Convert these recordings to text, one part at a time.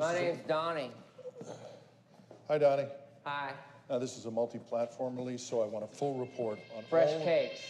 My name's Donnie. Hi, Donnie. Hi. Now, this is a multi-platform release, so I want a full report on Fresh Cakes.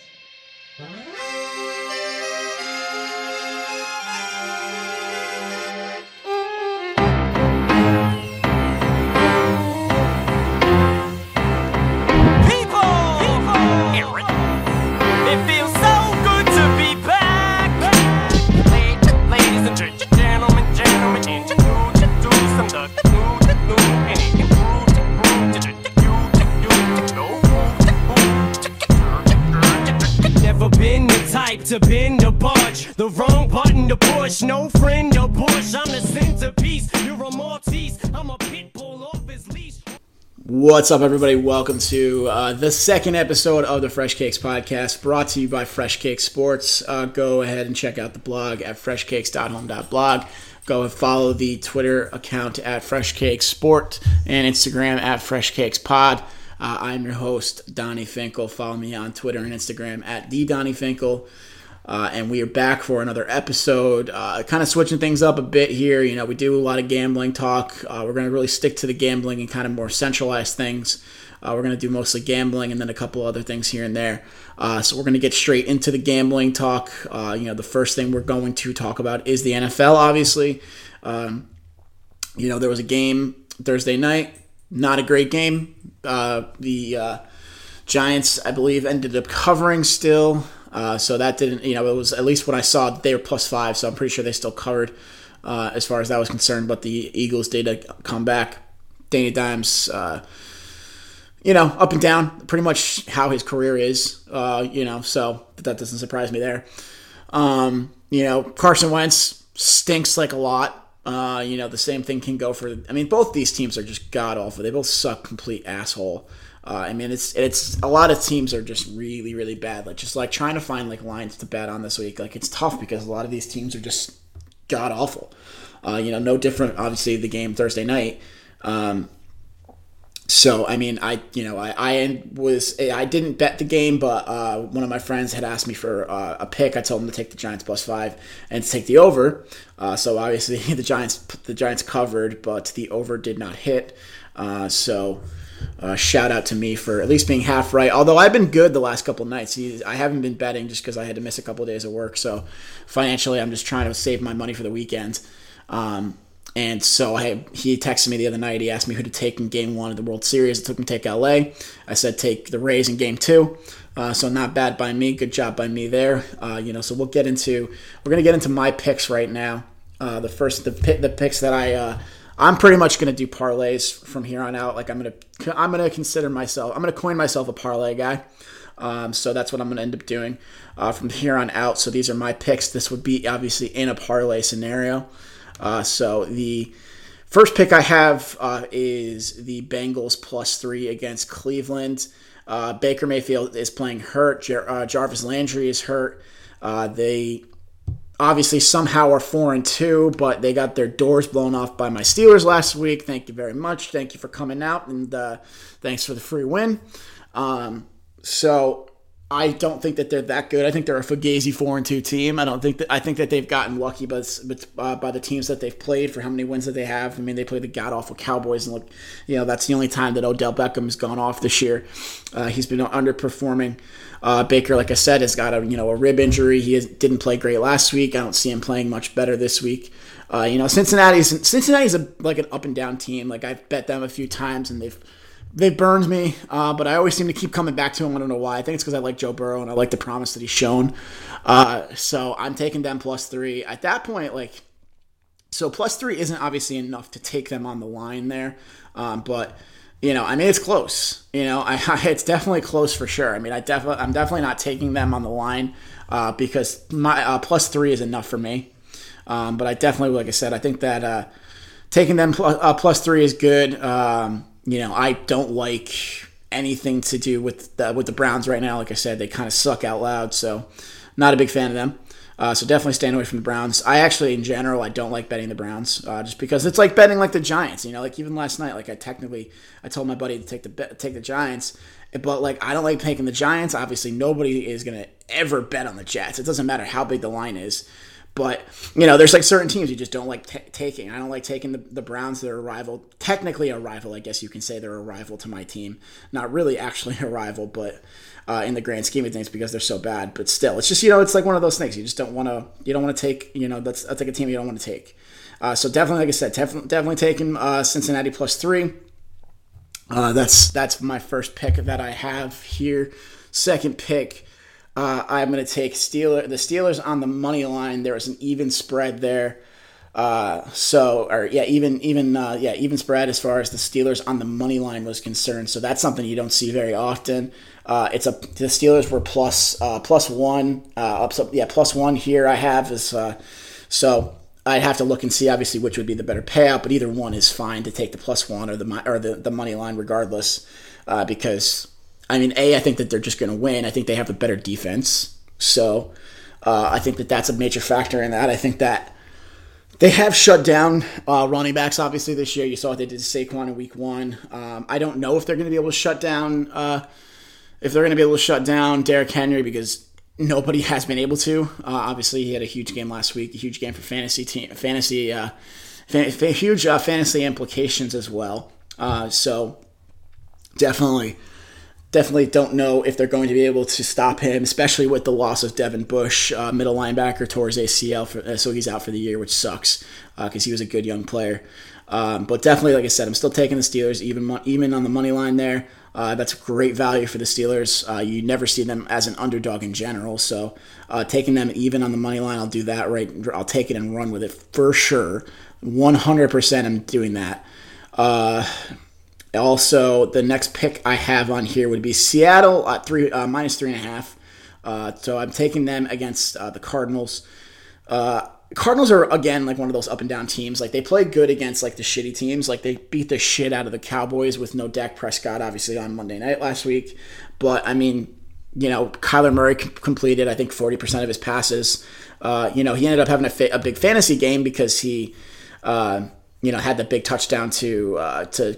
To bend or budge, the wrong button to push, no friend to push. I'm the centerpiece, you're a Maltese, I'm a pit bull off his leash. What's up, everybody? Welcome to the second episode of the Fresh Cakes Podcast, brought to you by Fresh Cakes Sports. Go ahead and check out the blog at freshcakes.home.blog. Go and follow the Twitter account at Fresh Cakes Sport and Instagram at Fresh Cakes Pod. I'm your host, Donnie Finkel. Follow me on Twitter and Instagram at TheDonnieFinkel. And we are back for another episode, kind of switching things up a bit here. You know, we do a lot of gambling talk. We're going to really stick to the gambling and kind of more centralized things. We're going to do mostly gambling and then a couple other things here and there. So we're going to get straight into the gambling talk. You know, the first thing we're going to talk about is the NFL, obviously. You know, there was a game Thursday night. Not a great game. The Giants, I believe, ended up covering still. So that didn't, you know, it was at least what I saw, they were +5, so I'm pretty sure they still covered as far as that was concerned. But the Eagles did come back. Danny Dimes, you know, up and down, pretty much how his career is, you know, so that doesn't surprise me there. You know, Carson Wentz stinks like a lot. You know, the same thing can go for, I mean, both these teams are just god-awful. They both suck complete asshole. I mean, it's a lot of teams are just really, really bad. Like, just, like, trying to find, like, lines to bet on this week. Like, it's tough because a lot of these teams are just god-awful. You know, no different, obviously, the game Thursday night. So, I mean, I didn't bet the game, but one of my friends had asked me for a pick. I told him to take the Giants +5 and to take the over. So obviously the Giants covered, but the over did not hit. So shout out to me for at least being half right. Although I've been good the last couple of nights. I haven't been betting just because I had to miss a couple of days of work. So financially, I'm just trying to save my money for the weekend. And so he texted me the other night. He asked me who to take in Game 1 of the World Series. I took him to take L.A. I said take the Rays in Game 2. So not bad by me. Good job by me there. You know, so we're gonna get into my picks right now. The picks that I'm pretty much gonna do parlays from here on out. Like I'm gonna consider myself. I'm gonna coin myself a parlay guy. So that's what I'm going to end up doing from here on out. So these are my picks. This would be obviously in a parlay scenario. So the first pick I have is the Bengals +3 against Cleveland. Baker Mayfield is playing hurt. Jarvis Landry is hurt. They obviously somehow are 4-2, but they got their doors blown off by my Steelers last week. Thank you very much. Thank you for coming out, and thanks for the free win. So I don't think that they're that good. I think they're a fugazi 4-2 team. I think that they've gotten lucky by the teams that they've played for how many wins that they have. I mean, they play the god awful Cowboys, and look, you know, that's the only time that Odell Beckham has gone off this year. He's been underperforming. Baker, like I said, has got a rib injury. He didn't play great last week. I don't see him playing much better this week. You know, Cincinnati's an up and down team. Like I've bet them a few times, and They burned me, but I always seem to keep coming back to him. I don't know why. I think it's because I like Joe Burrow and I like the promise that he's shown. So I'm taking them +3. At that point, +3 isn't obviously enough to take them on the line there. But, you know, I mean, it's close. You know, it's definitely close for sure. I mean, I'm definitely not taking them on the line because my +3 is enough for me. But I definitely, like I said, I think that taking them +3 is good. You know, I don't like anything to do with the Browns right now. Like I said, they kind of suck out loud, so not a big fan of them. So definitely staying away from the Browns. I actually, in general, I don't like betting the Browns just because it's like betting like the Giants. You know, like even last night, like I told my buddy to take the Giants, but like I don't like taking the Giants. Obviously, nobody is gonna ever bet on the Jets. It doesn't matter how big the line is. But, you know, there's like certain teams you just don't like taking. I don't like taking the Browns. They're a rival, technically a rival. I guess you can say they're a rival to my team. Not really actually a rival, but in the grand scheme of things because they're so bad. But still, it's just, you know, it's like one of those things. You just don't want to, you don't want to take, you know, that's like a team you don't want to take. So definitely, like I said, definitely taking Cincinnati +3. That's my first pick that I have here. Second pick. I'm going to take the Steelers on the money line. There was an even spread there. Even spread as far as the Steelers on the money line was concerned. So that's something you don't see very often. The Steelers were plus one, plus one here I have is, so I'd have to look and see obviously which would be the better payout, but either one is fine to take the +1 or the money line regardless, because I mean, I think that they're just going to win. I think they have the better defense. So I think that that's a major factor in that. I think that they have shut down running backs, obviously, this year. You saw what they did to Saquon in week one. I don't know if they're going to be able to shut down Derrick Henry because nobody has been able to. Obviously, he had a huge game last week, a huge game for fantasy implications as well. So Definitely don't know if they're going to be able to stop him, especially with the loss of Devin Bush, middle linebacker, tore his ACL, so he's out for the year, which sucks because he was a good young player. But definitely, like I said, I'm still taking the Steelers, even on the money line there. That's great value for the Steelers. You never see them as an underdog in general, so taking them even on the money line, I'll do that right. I'll take it and run with it for sure. 100% I'm doing that. Also, the next pick I have on here would be Seattle at -3.5. So I'm taking them against the Cardinals. Cardinals are, again, like one of those up and down teams. Like, they play good against, like, the shitty teams. Like, they beat the shit out of the Cowboys with no Dak Prescott, obviously, on Monday night last week. But, I mean, you know, Kyler Murray completed, I think, 40% of his passes. You know, he ended up having a big fantasy game because he had the big touchdown to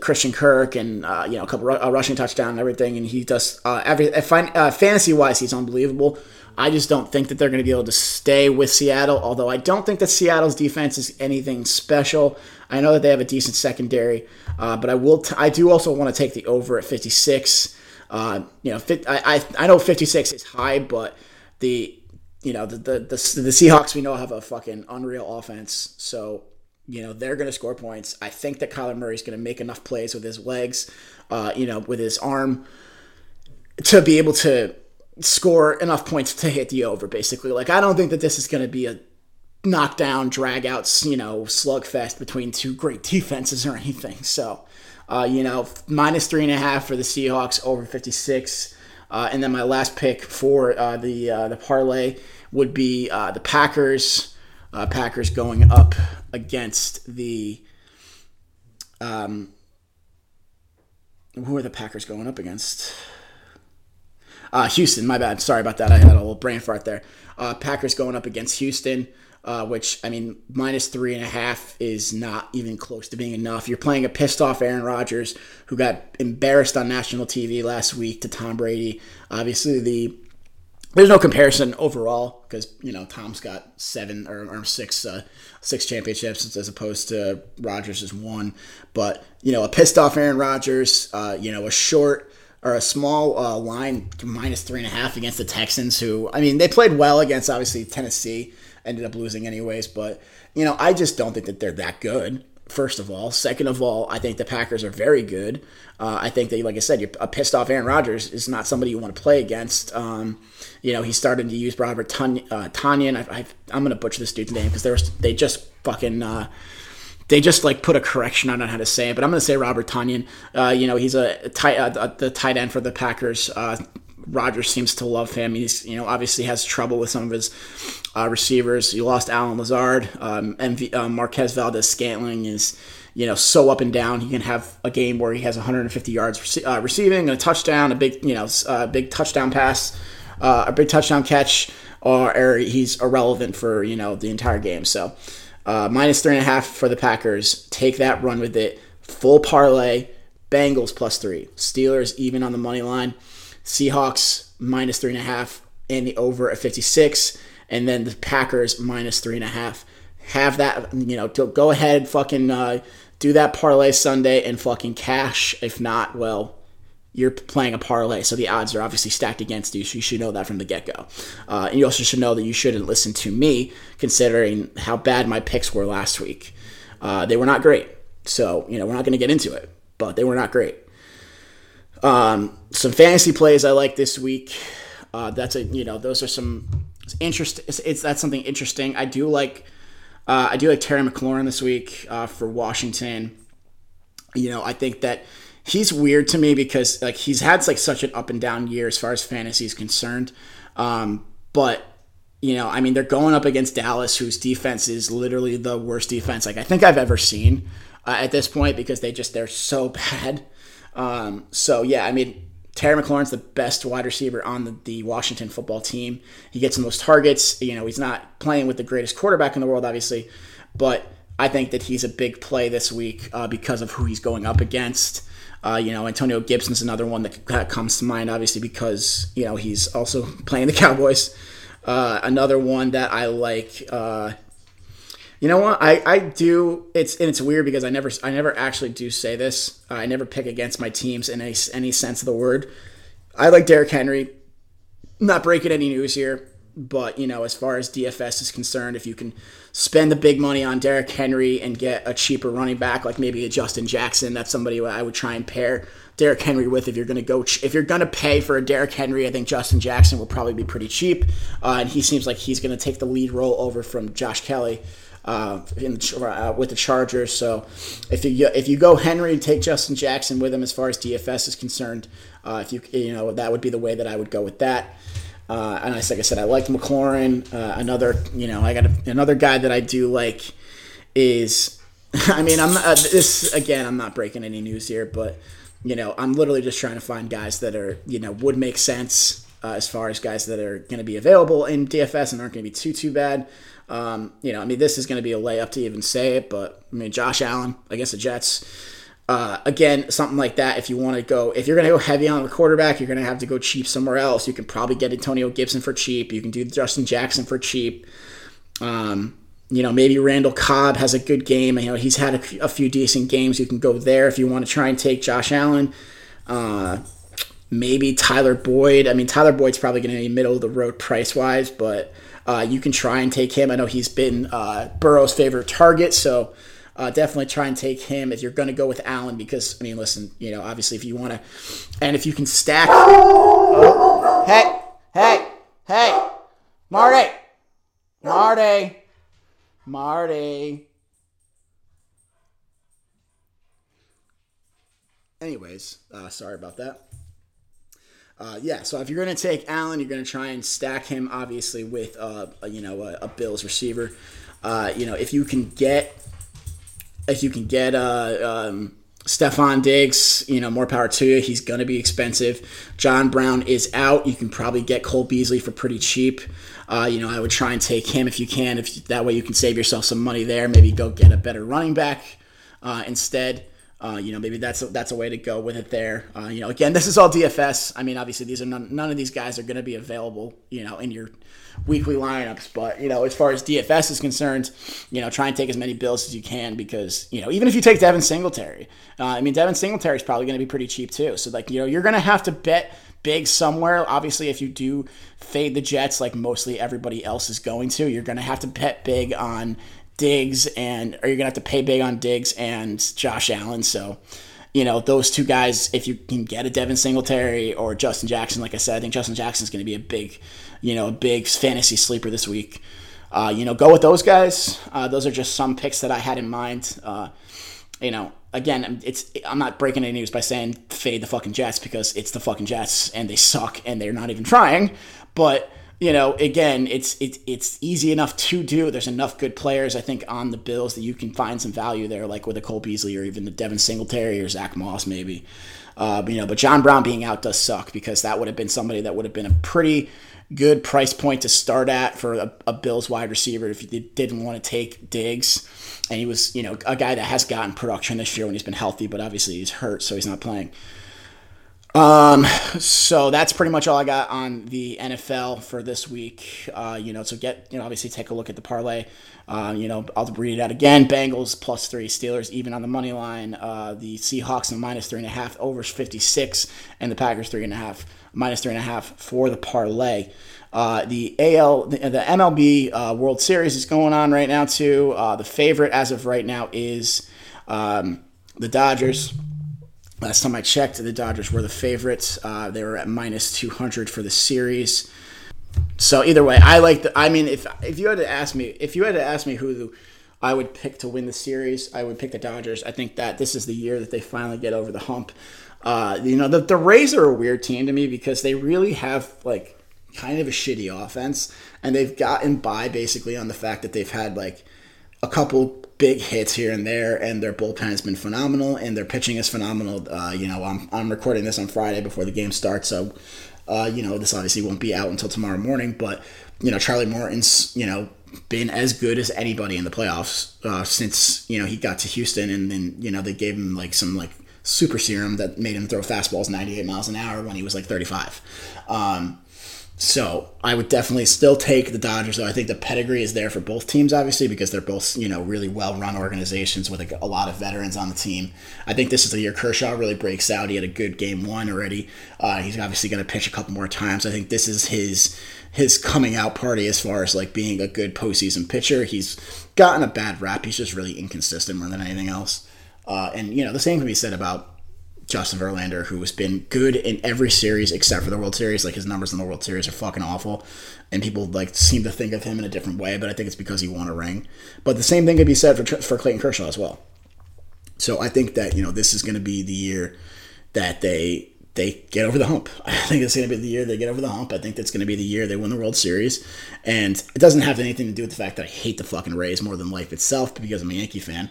Christian Kirk and, a couple rushing touchdown and everything. And he does fantasy-wise, he's unbelievable. I just don't think that they're going to be able to stay with Seattle, although I don't think that Seattle's defense is anything special. I know that they have a decent secondary, but I do also want to take the over at 56. I know 56 is high, but the Seahawks we know have a fucking unreal offense, so they're going to score points. I think that Kyler Murray's going to make enough plays with his legs, with his arm to be able to score enough points to hit the over, basically. Like, I don't think that this is going to be a knockdown, drag-out, slugfest between two great defenses or anything. So, -3.5 for the Seahawks, over 56. And then my last pick for the parlay would be the Packers. Packers going up against the who are the Packers going up against? Houston, my bad. Sorry about that. I had a little brain fart there. Packers going up against Houston, which, I mean, -3.5 is not even close to being enough. You're playing a pissed-off Aaron Rodgers, who got embarrassed on national TV last week to Tom Brady. Obviously, there's no comparison overall because, Tom's got seven or six championships as opposed to Rodgers is one. But, a pissed off Aaron Rodgers, a short or a small line -3.5 against the Texans who, I mean, they played well against, obviously, Tennessee, ended up losing anyways. But, I just don't think that they're that good. First of all. Second of all, I think the Packers are very good. I think that, like I said, a pissed off Aaron Rodgers is not somebody you want to play against. He started to use Robert Tanyan. I'm going to butcher this dude's name because they just put a correction on how to say it, but I'm going to say Robert Tanyan. He's the tight end for the Packers. Rodgers seems to love him. He's, obviously has trouble with some of his receivers. You lost Alan Lazard. Marquez Valdez Scantling is, so up and down. He can have a game where he has 150 yards receiving, a touchdown, a big touchdown catch, or he's irrelevant for, the entire game. So -3.5 for the Packers. Take that, run with it. Full parlay. Bengals +3. Steelers even on the money line. Seahawks -3.5 and the over at 56. and then the Packers minus 3.5. Have that, you know, go ahead, fucking do that parlay Sunday and fucking cash. If not, well, you're playing a parlay, so the odds are obviously stacked against you, so you should know that from the get-go. And you also should know that you shouldn't listen to me, considering how bad my picks were last week. They were not great, so, you know, we're not going to get into it, but they were not great. Some fantasy plays I like this week. That's a, you know, those are some interesting, that's something interesting. I do like Terry McLaurin this week for Washington. You know, I think that he's weird to me because, like, he's had, like, such an up and down year as far as fantasy is concerned. But, you know, I mean, they're going up against Dallas, whose defense is literally the worst defense, like, I think I've ever seen at this point, because they're so bad. So, yeah, I mean, Terry McLaurin's the best wide receiver on the Washington football team. He gets the most targets. You know, he's not playing with the greatest quarterback in the world, obviously, but I think that he's a big play this week because of who he's going up against. You know, Antonio Gibson's another one that comes to mind, obviously, because, you know, he's also playing the Cowboys. Another one that I like, you know what? I do. It's weird because I never actually do say this. I never pick against my teams in any sense of the word. I like Derrick Henry. Not breaking any news here, but, you know, as far as DFS is concerned, if you can spend the big money on Derrick Henry and get a cheaper running back, like maybe a Justin Jackson, that's somebody I would try and pair Derrick Henry with. If you're gonna pay for a Derrick Henry, I think Justin Jackson will probably be pretty cheap, and he seems like he's gonna take the lead role over from Josh Kelly. With the Chargers. So if you go Henry and take Justin Jackson with him as far as DFS is concerned, if you that would be the way that I would go with that. And like I said, I liked McLaurin. Another guy that I do like is, I mean, I'm not breaking any news here, but, you know, I'm literally just trying to find guys that are, you know, would make sense as far as guys that are going to be available in DFS and aren't going to be too bad. You know, I mean, this is going to be a layup to even say it, but, I mean, Josh Allen against the Jets, again, something like that. If you're going to go heavy on a quarterback, you're going to have to go cheap somewhere else. You can probably get Antonio Gibson for cheap. You can do Justin Jackson for cheap. You know, maybe Randall Cobb has a good game. You know, he's had a few decent games. You can go there if you want to try and take Josh Allen. Maybe Tyler Boyd. I mean, Tyler Boyd's probably going to be middle of the road price wise, but you can try and take him. I know he's been Burrow's favorite target, so definitely try and take him if you're going to go with Allen, because, I mean, listen, you know, obviously if you want to, and if you can stack. Oh. Hey, Marty. Anyways, sorry about that. So if you're going to take Allen, you're going to try and stack him, obviously, with a Bills receiver. You know, if you can get Stefon Diggs, you know, more power to you. He's going to be expensive. John Brown is out. You can probably get Cole Beasley for pretty cheap. You know, I would try and take him if you can. That way you can save yourself some money there. Maybe go get a better running back instead. You know, maybe that's a way to go with it there. You know, again, this is all DFS. I mean, obviously, these are none of these guys are going to be available, you know, in your weekly lineups. But, you know, as far as DFS is concerned, you know, try and take as many Bills as you can, because, you know, even if you take Devin Singletary, Devin Singletary is probably going to be pretty cheap too. So, like, you know, you're going to have to bet big somewhere. Obviously, if you do fade the Jets, like mostly everybody else is going to, you're going to have to bet big on Diggs, or you're going to have to pay big on Diggs and Josh Allen. So, you know, those two guys, if you can get a Devin Singletary or Justin Jackson, like I said, I think Justin Jackson's going to be a big fantasy sleeper this week. You know, go with those guys. Those are just some picks that I had in mind. You know, again, I'm not breaking any news by saying fade the fucking Jets, because it's the fucking Jets and they suck and they're not even trying, but, you know, again, it's easy enough to do. There's enough good players, I think, on the Bills that you can find some value there, like with a Cole Beasley or even the Devin Singletary or Zach Moss maybe. You know, but John Brown being out does suck, because that would have been somebody that would have been a pretty good price point to start at for a Bills wide receiver if you didn't want to take Diggs. And he was, you know, a guy that has gotten production this year when he's been healthy, but obviously he's hurt, so he's not playing. So that's pretty much all I got on the NFL for this week. So obviously take a look at the parlay. I'll read it out again. Bengals +3, Steelers even on the money line. The Seahawks -3.5, over 56, and the Packers -3.5 for the parlay. The MLB World Series is going on right now too. The favorite as of right now is the Dodgers. Last time I checked, the Dodgers were the favorites. They were at -200 for the series. So either way, if you had to ask me who I would pick to win the series, I would pick the Dodgers. I think that this is the year that they finally get over the hump. The Rays are a weird team to me because they really have like kind of a shitty offense, and they've gotten by basically on the fact that they've had like a couple big hits here and there, and their bullpen's been phenomenal, and their pitching is phenomenal. I'm recording this on Friday before the game starts, so this obviously won't be out until tomorrow morning. But Charlie Morton's been as good as anybody in the playoffs since he got to Houston, and then they gave him like some like super serum that made him throw fastballs 98 miles an hour when he was like 35. So I would definitely still take the Dodgers, though. I think the pedigree is there for both teams, obviously, because they're both, really well-run organizations with a lot of veterans on the team. I think this is the year Kershaw really breaks out. He had a good game one already. He's obviously going to pitch a couple more times. I think this is his coming out party as far as like being a good postseason pitcher. He's gotten a bad rap. He's just really inconsistent more than anything else. The same can be said about Justin Verlander, who has been good in every series except for the World Series. Like, his numbers in the World Series are fucking awful, and people like seem to think of him in a different way, but I think it's because he won a ring. But the same thing could be said for Clayton Kershaw as well. So I think that this is going to be the year that they get over the hump. I think it's going to be the year they get over the hump. I think that's going to be the year they win the World Series, and it doesn't have anything to do with the fact that I hate the fucking Rays more than life itself because I'm a Yankee fan.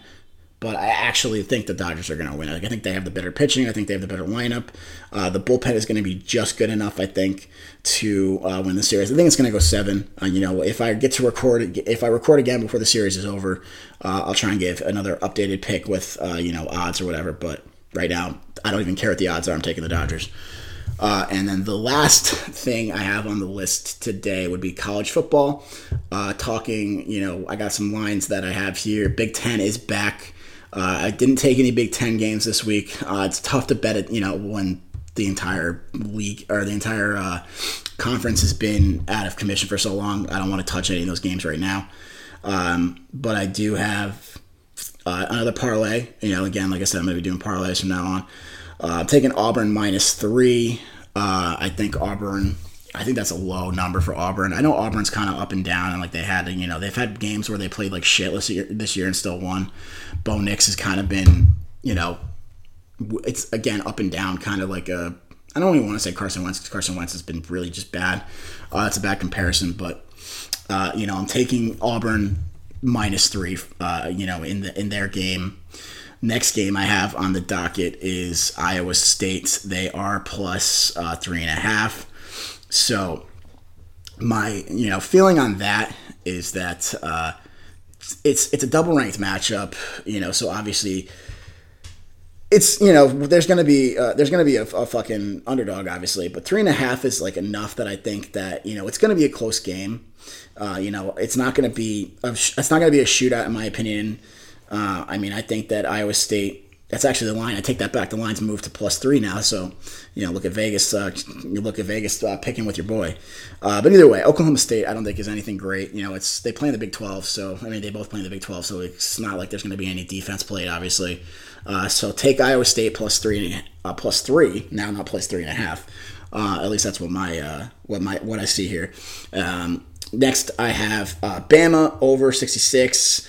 But I actually think the Dodgers are going to win. I think they have the better pitching. I think they have the better lineup. The bullpen is going to be just good enough, I think, to win the series. I think it's going to go 7. If I record again before the series is over, I'll try and give another updated pick with odds or whatever. But right now, I don't even care what the odds are. I'm taking the Dodgers. And then the last thing I have on the list today would be college football. I got some lines that I have here. Big Ten is back. I didn't take any Big Ten games this week. It's tough to bet it, when the entire league or the entire conference has been out of commission for so long. I don't want to touch any of those games right now. But I do have another parlay. Again, like I said, I'm going to be doing parlays from now on. I'm taking Auburn -3. I think that's a low number for Auburn. I know Auburn's kind of up and down, and like they've had games where they played like shit this year and still won. Bo Nix has kind of been, it's again up and down, kind of like a. I don't even want to say Carson Wentz because Carson Wentz has been really just bad. That's a bad comparison, but I'm taking Auburn -3. In their game. Next game I have on the docket is Iowa State. They are plus 3.5. So my feeling on that is that it's a double ranked matchup. So obviously it's there's gonna be a fucking underdog obviously, but 3.5 is like enough that I think that it's gonna be a close game. It's not gonna be a shootout in my opinion. I think that Iowa State, that's actually the line. I take that back. The line's moved to +3 now. So, look at Vegas picking with your boy. But either way, Oklahoma State, I don't think is anything great. They play in the Big 12. So, they both play in the Big 12. So it's not like there's going to be any defense played, obviously. So take Iowa State plus three. Now not +3.5. At least that's what I see here. Next I have Bama over 66.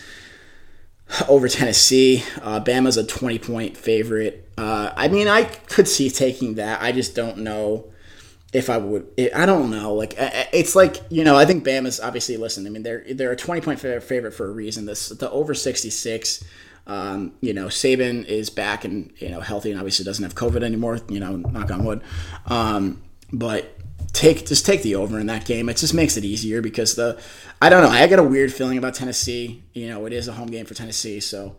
Over Tennessee. Bama's a 20-point favorite. I could see taking that. I just don't know if I would. I don't know. I think Bama's obviously. Listen, they're a 20-point favorite for a reason. The over 66. Saban is back and healthy and obviously doesn't have COVID anymore. Knock on wood. But. Take the over in that game. It just makes it easier because I got a weird feeling about Tennessee. It is a home game for Tennessee, so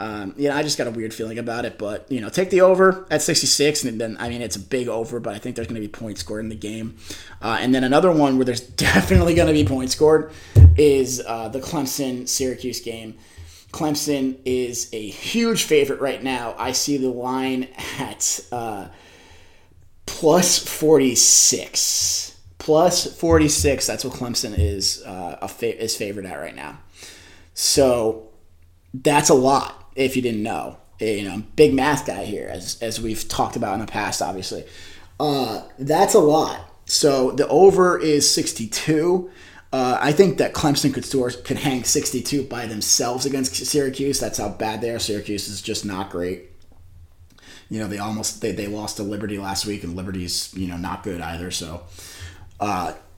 I just got a weird feeling about it, but, take the over at 66, and then, it's a big over, but I think there's going to be points scored in the game. And then another one where there's definitely going to be points scored is the Clemson-Syracuse game. Clemson is a huge favorite right now. I see the line at plus 46. Plus 46, that's what Clemson is favored at right now. So that's a lot. If you didn't know, big math guy here, as we've talked about in the past, obviously. That's a lot. So the over is 62. I think that Clemson could hang 62 by themselves against Syracuse. That's how bad they are. Syracuse is just not great. They lost to Liberty last week, and Liberty's not good either. So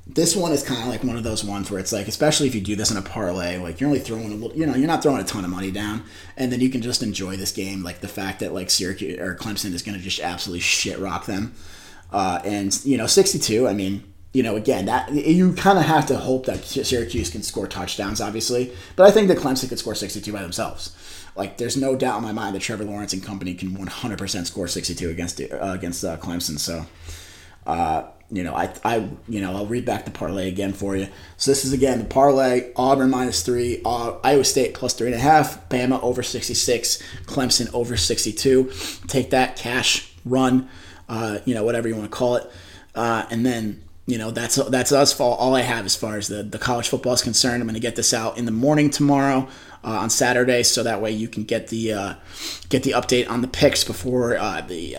this one is kind of like one of those ones where it's like, especially if you do this in a parlay, like you're only throwing a little, you're not throwing a ton of money down, and then you can just enjoy this game, like the fact that like Syracuse or Clemson is going to just absolutely shit rock them, and 62. Again, that you kind of have to hope that Syracuse can score touchdowns, obviously, but I think that Clemson could score 62 by themselves. Like, there's no doubt in my mind that Trevor Lawrence and company can 100% score 62 against Clemson. So. I'll read back the parlay again for you. So this is, again, the parlay: Auburn -3, Iowa State +3.5, Bama over 66, Clemson over 62. Take that, cash, run, whatever you want to call it. And then, that's us. For all I have as far as the college football is concerned. I'm going to get this out in the morning tomorrow. On Saturday, so that way you can get the update on the picks before the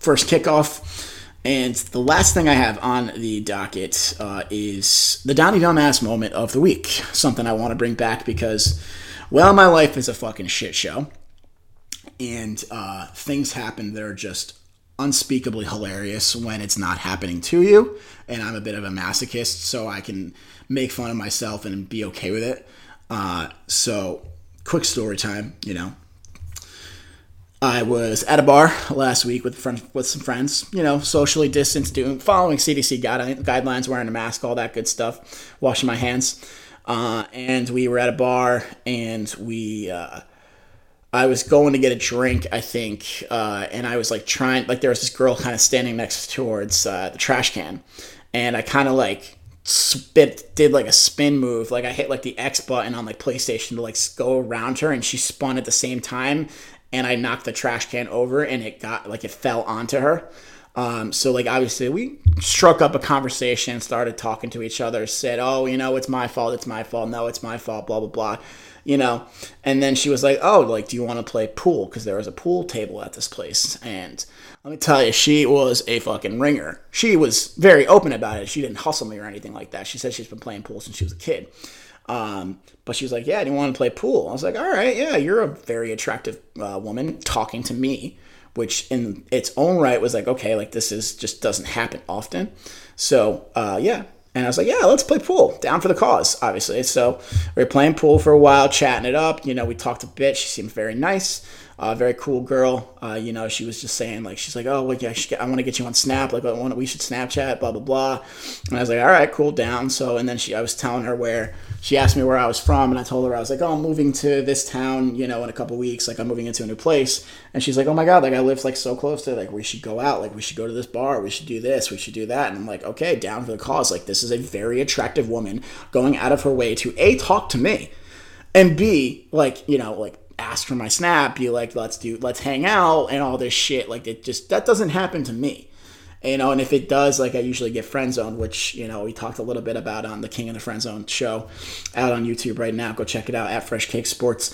first kickoff. And the last thing I have on the docket is the Donny Dumbass Moment of the Week, something I want to bring back because, my life is a fucking shit show, and things happen that are just unspeakably hilarious when it's not happening to you, and I'm a bit of a masochist, so I can make fun of myself and be okay with it. So quick story time, I was at a bar last week with some friends, socially distanced, following CDC guidelines, wearing a mask, all that good stuff, washing my hands. And we were at a bar, and I was going to get a drink, I think, and I was like there was this girl kind of standing next towards the trash can, and I kind of like did like a spin move, like I hit like the X button on like PlayStation to like go around her, and she spun at the same time. And I knocked the trash can over, and it fell onto her. So like obviously we struck up a conversation, started talking to each other, said, oh, it's my fault, no, it's my fault, blah, blah, blah, And then she was like, oh, like, do you want to play pool? Because there was a pool table at this place. And let me tell you, she was a fucking ringer. She was very open about it. She didn't hustle me or anything like that. She said she's been playing pool since she was a kid. But she was like, yeah, I didn't want to play pool. I was like, all right, yeah, you're a very attractive woman talking to me, which in its own right was like, okay, like this is just doesn't happen often. So, yeah. And I was like, yeah, let's play pool, down for the cause, obviously. So we were playing pool for a while, chatting it up. We talked a bit. She seemed very nice, very cool girl. She was just saying, like, she's like, oh, like, I want to get you on Snap. Like, we should Snapchat, blah, blah, blah. And I was like, all right, cool, down. So, and then I was telling her where, she asked me where I was from. And I told her, I was like, oh, I'm moving to this town, in a couple weeks. Like, I'm moving into a new place. And she's like, oh, my God, like, I live, like, so close to it. Like, we should go out. Like, we should go to this bar. We should do this. We should do that. And I'm like, okay, down for the cause. Like, this is a very attractive woman going out of her way to A, talk to me, and B, like, ask for my Snap, be like, let's hang out and all this shit. Like, that doesn't happen to me, and if it does, like, I usually get friend zoned, which, we talked a little bit about on the King of the Friend Zone show out on YouTube right now. Go check it out at Fresh Cakes Sports.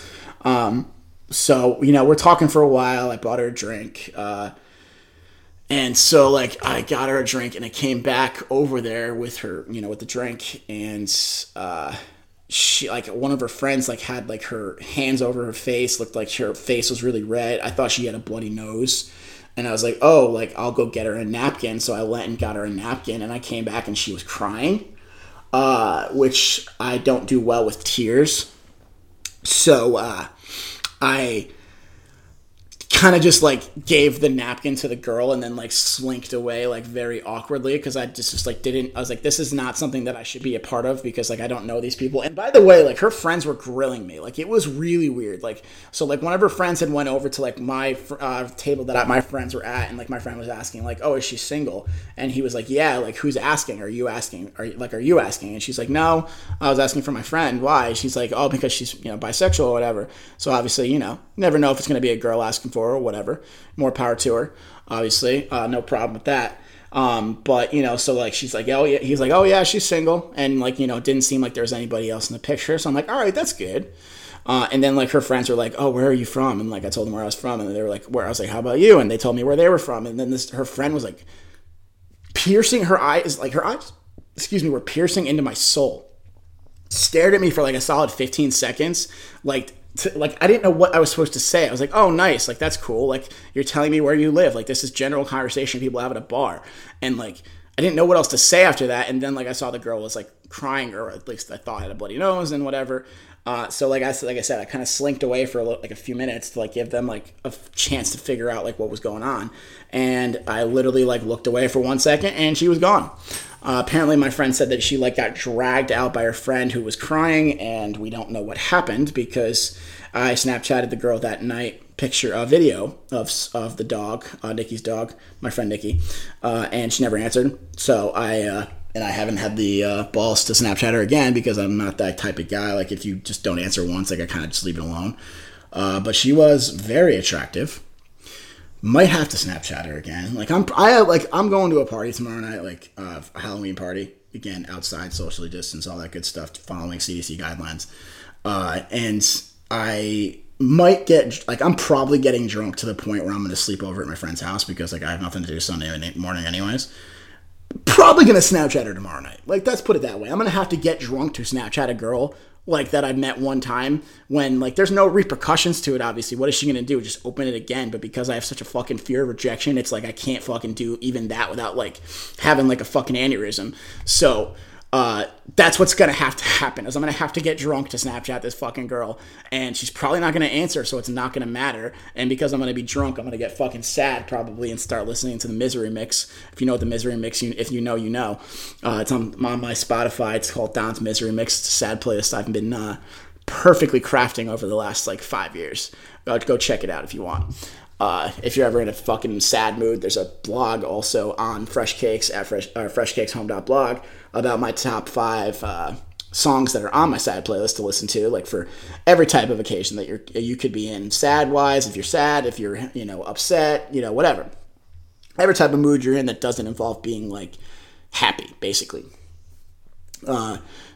So, we're talking for a while. I bought her a drink, and so, like, I got her a drink, and I came back over there with her, with the drink, and she, like, one of her friends, like, had, like, her hands over her face, looked like her face was really red. I thought she had a bloody nose, and I was like, oh, like, I'll go get her a napkin. So I went and got her a napkin, and I came back, and she was crying, which I don't do well with tears. So I kind of just like gave the napkin to the girl and then like slinked away like very awkwardly, because I just like didn't, I was like, this is not something that I should be a part of, because like I don't know these people. And by the way, like her friends were grilling me, like it was really weird. Like, so like one of her friends had went over to like my table that my friends were at, and like my friend was asking like, oh, is she single? And he was like, yeah, like who's asking? Are you asking? And she's like, no, I was asking for my friend. Why? She's like, oh, because she's, you know, bisexual or whatever. So obviously, you know, never know if it's going to be a girl asking for her or whatever. More power to her, obviously. No problem with that. But, you know, so like, she's like, oh yeah, he's like, oh yeah, she's single. And like, you know, it didn't seem like there was anybody else in the picture. So I'm like, all right, that's good. And then like her friends were like, oh, where are you from? And like, I told them where I was from, and they were like, where? I was like, how about you? And they told me where they were from. And then her friend was like piercing her eyes, like her eyes, excuse me, were piercing into my soul. Stared at me for like a solid 15 seconds. Like I didn't know what I was supposed to say. I was like, oh, nice. Like, that's cool. Like, you're telling me where you live. Like, this is general conversation people have at a bar. And like, I didn't know what else to say after that. And then like, I saw the girl was like crying, or at least I thought had a bloody nose and whatever. So like I said, I kind of slinked away for a few minutes to like give them like a chance to figure out like what was going on. And I literally like looked away for 1 second and she was gone. Apparently my friend said that she like got dragged out by her friend who was crying, and we don't know what happened, because I Snapchatted the girl that night video of the dog, Nikki's dog, my friend Nikki, and she never answered. So I haven't had the balls to Snapchat her again, because I'm not that type of guy. Like, if you just don't answer once, like I kind of just leave it alone. But she was very attractive. Might have to Snapchat her again. Like I'm going to a party tomorrow night, like a Halloween party. Again, outside, socially distance, all that good stuff, following CDC guidelines. And I might get, like, I'm probably getting drunk to the point where I'm going to sleep over at my friend's house, because like I have nothing to do Sunday morning anyways. Probably going to Snapchat her tomorrow night. Like, let's put it that way. I'm going to have to get drunk to Snapchat a girl like that I met one time, when like there's no repercussions to it, obviously. What is she going to do? Just open it again. But because I have such a fucking fear of rejection, it's like I can't fucking do even that without like having like a fucking aneurysm. So that's what's going to have to happen, is I'm going to have to get drunk to Snapchat this fucking girl, and she's probably not going to answer, so it's not going to matter. And because I'm going to be drunk, I'm going to get fucking sad probably and start listening to the Misery Mix. If you know what the Misery Mix, you know. It's on my Spotify. It's called Don's Misery Mix. It's a sad playlist I've been perfectly crafting over the last like 5 years. Go check it out if you want. If you're ever in a fucking sad mood, there's a blog also on Fresh Cakes at freshcakes.home.blog about my top 5 songs that are on my sad playlist to listen to, like for every type of occasion that you could be in, sad-wise, if you're sad, if you're, you know, upset, you know, whatever. Every type of mood you're in that doesn't involve being like happy, basically.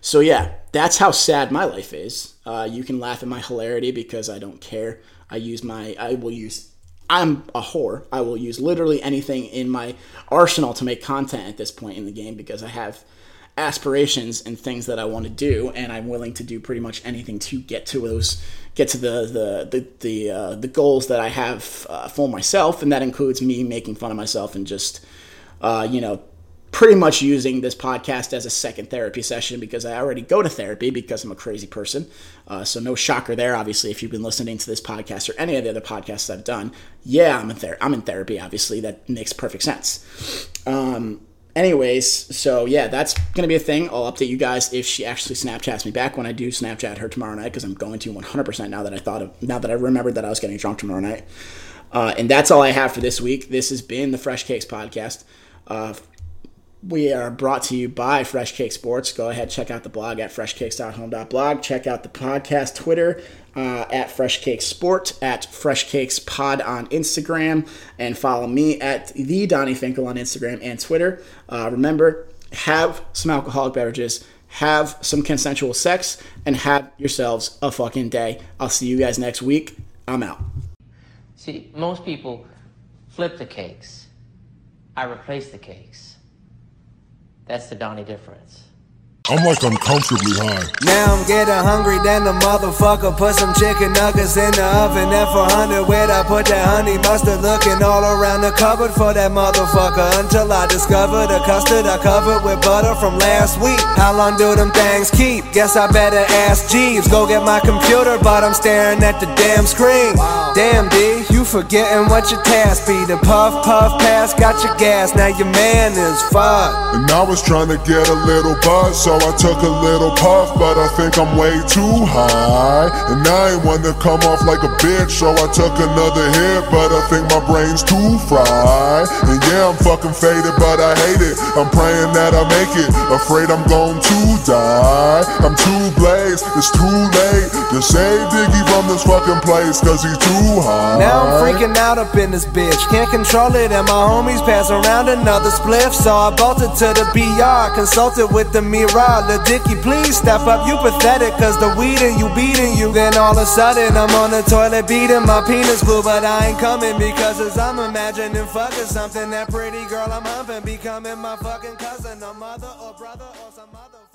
So yeah, that's how sad my life is. You can laugh at my hilarity because I don't care. I'm a whore. I will use literally anything in my arsenal to make content at this point in the game, because I have aspirations and things that I want to do, and I'm willing to do pretty much anything to get to the goals that I have for myself, and that includes me making fun of myself and just you know, pretty much using this podcast as a second therapy session, because I already go to therapy because I'm a crazy person. So no shocker there, obviously, if you've been listening to this podcast or any of the other podcasts I've done. Yeah, I'm in therapy, obviously. That makes perfect sense. Anyways, so yeah, that's going to be a thing. I'll update you guys if she actually Snapchats me back, when I do Snapchat her tomorrow night, because I'm going to 100% now that I remembered that I was getting drunk tomorrow night. And that's all I have for this week. This has been the Fresh Cakes Podcast. We are brought to you by Fresh Cakes Sports. Go ahead, check out the blog at freshcakes.home.blog. Check out the podcast Twitter at Fresh Cakes Sport, at Fresh Cakes Pod on Instagram, and follow me at the Donnie Finkel on Instagram and Twitter. Remember, have some alcoholic beverages, have some consensual sex, and have yourselves a fucking day. I'll see you guys next week. I'm out. See, most people flip the cakes. I replace the cakes. That's the Donnie difference. I'm like uncomfortably high. Now I'm getting hungry than a motherfucker. Put some chicken nuggets in the oven. And for 100 where I put that honey mustard. Looking all around the cupboard for that motherfucker. Until I discovered a custard I covered with butter from last week. How long do them things keep? Guess I better ask Jeeves. Go get my computer, but I'm staring at the damn screen. Damn D, you forgetting what your task be. The puff, puff, pass, got your gas. Now your man is fucked. And I was trying to get a little buzz, so I took a little puff, but I think I'm way too high. And I ain't wanna come off like a bitch, so I took another hit, but I think my brain's too fried. And yeah, I'm fucking faded, but I hate it. I'm praying that I make it, afraid I'm going to die. I'm too blazed, it's too late to save Diggy from this fucking place, cause he's too high. Now I'm freaking out up in this bitch, can't control it, and my homies pass around another spliff. So I bolted to the BR, consulted with the mirror. Lil Dicky, please step up, you pathetic, cause the weed and you beating you. Then all of a sudden I'm on the toilet beating my penis blue. But I ain't coming because as I'm imagining fucking something, that pretty girl I'm humping becoming my fucking cousin, a mother or brother or some other.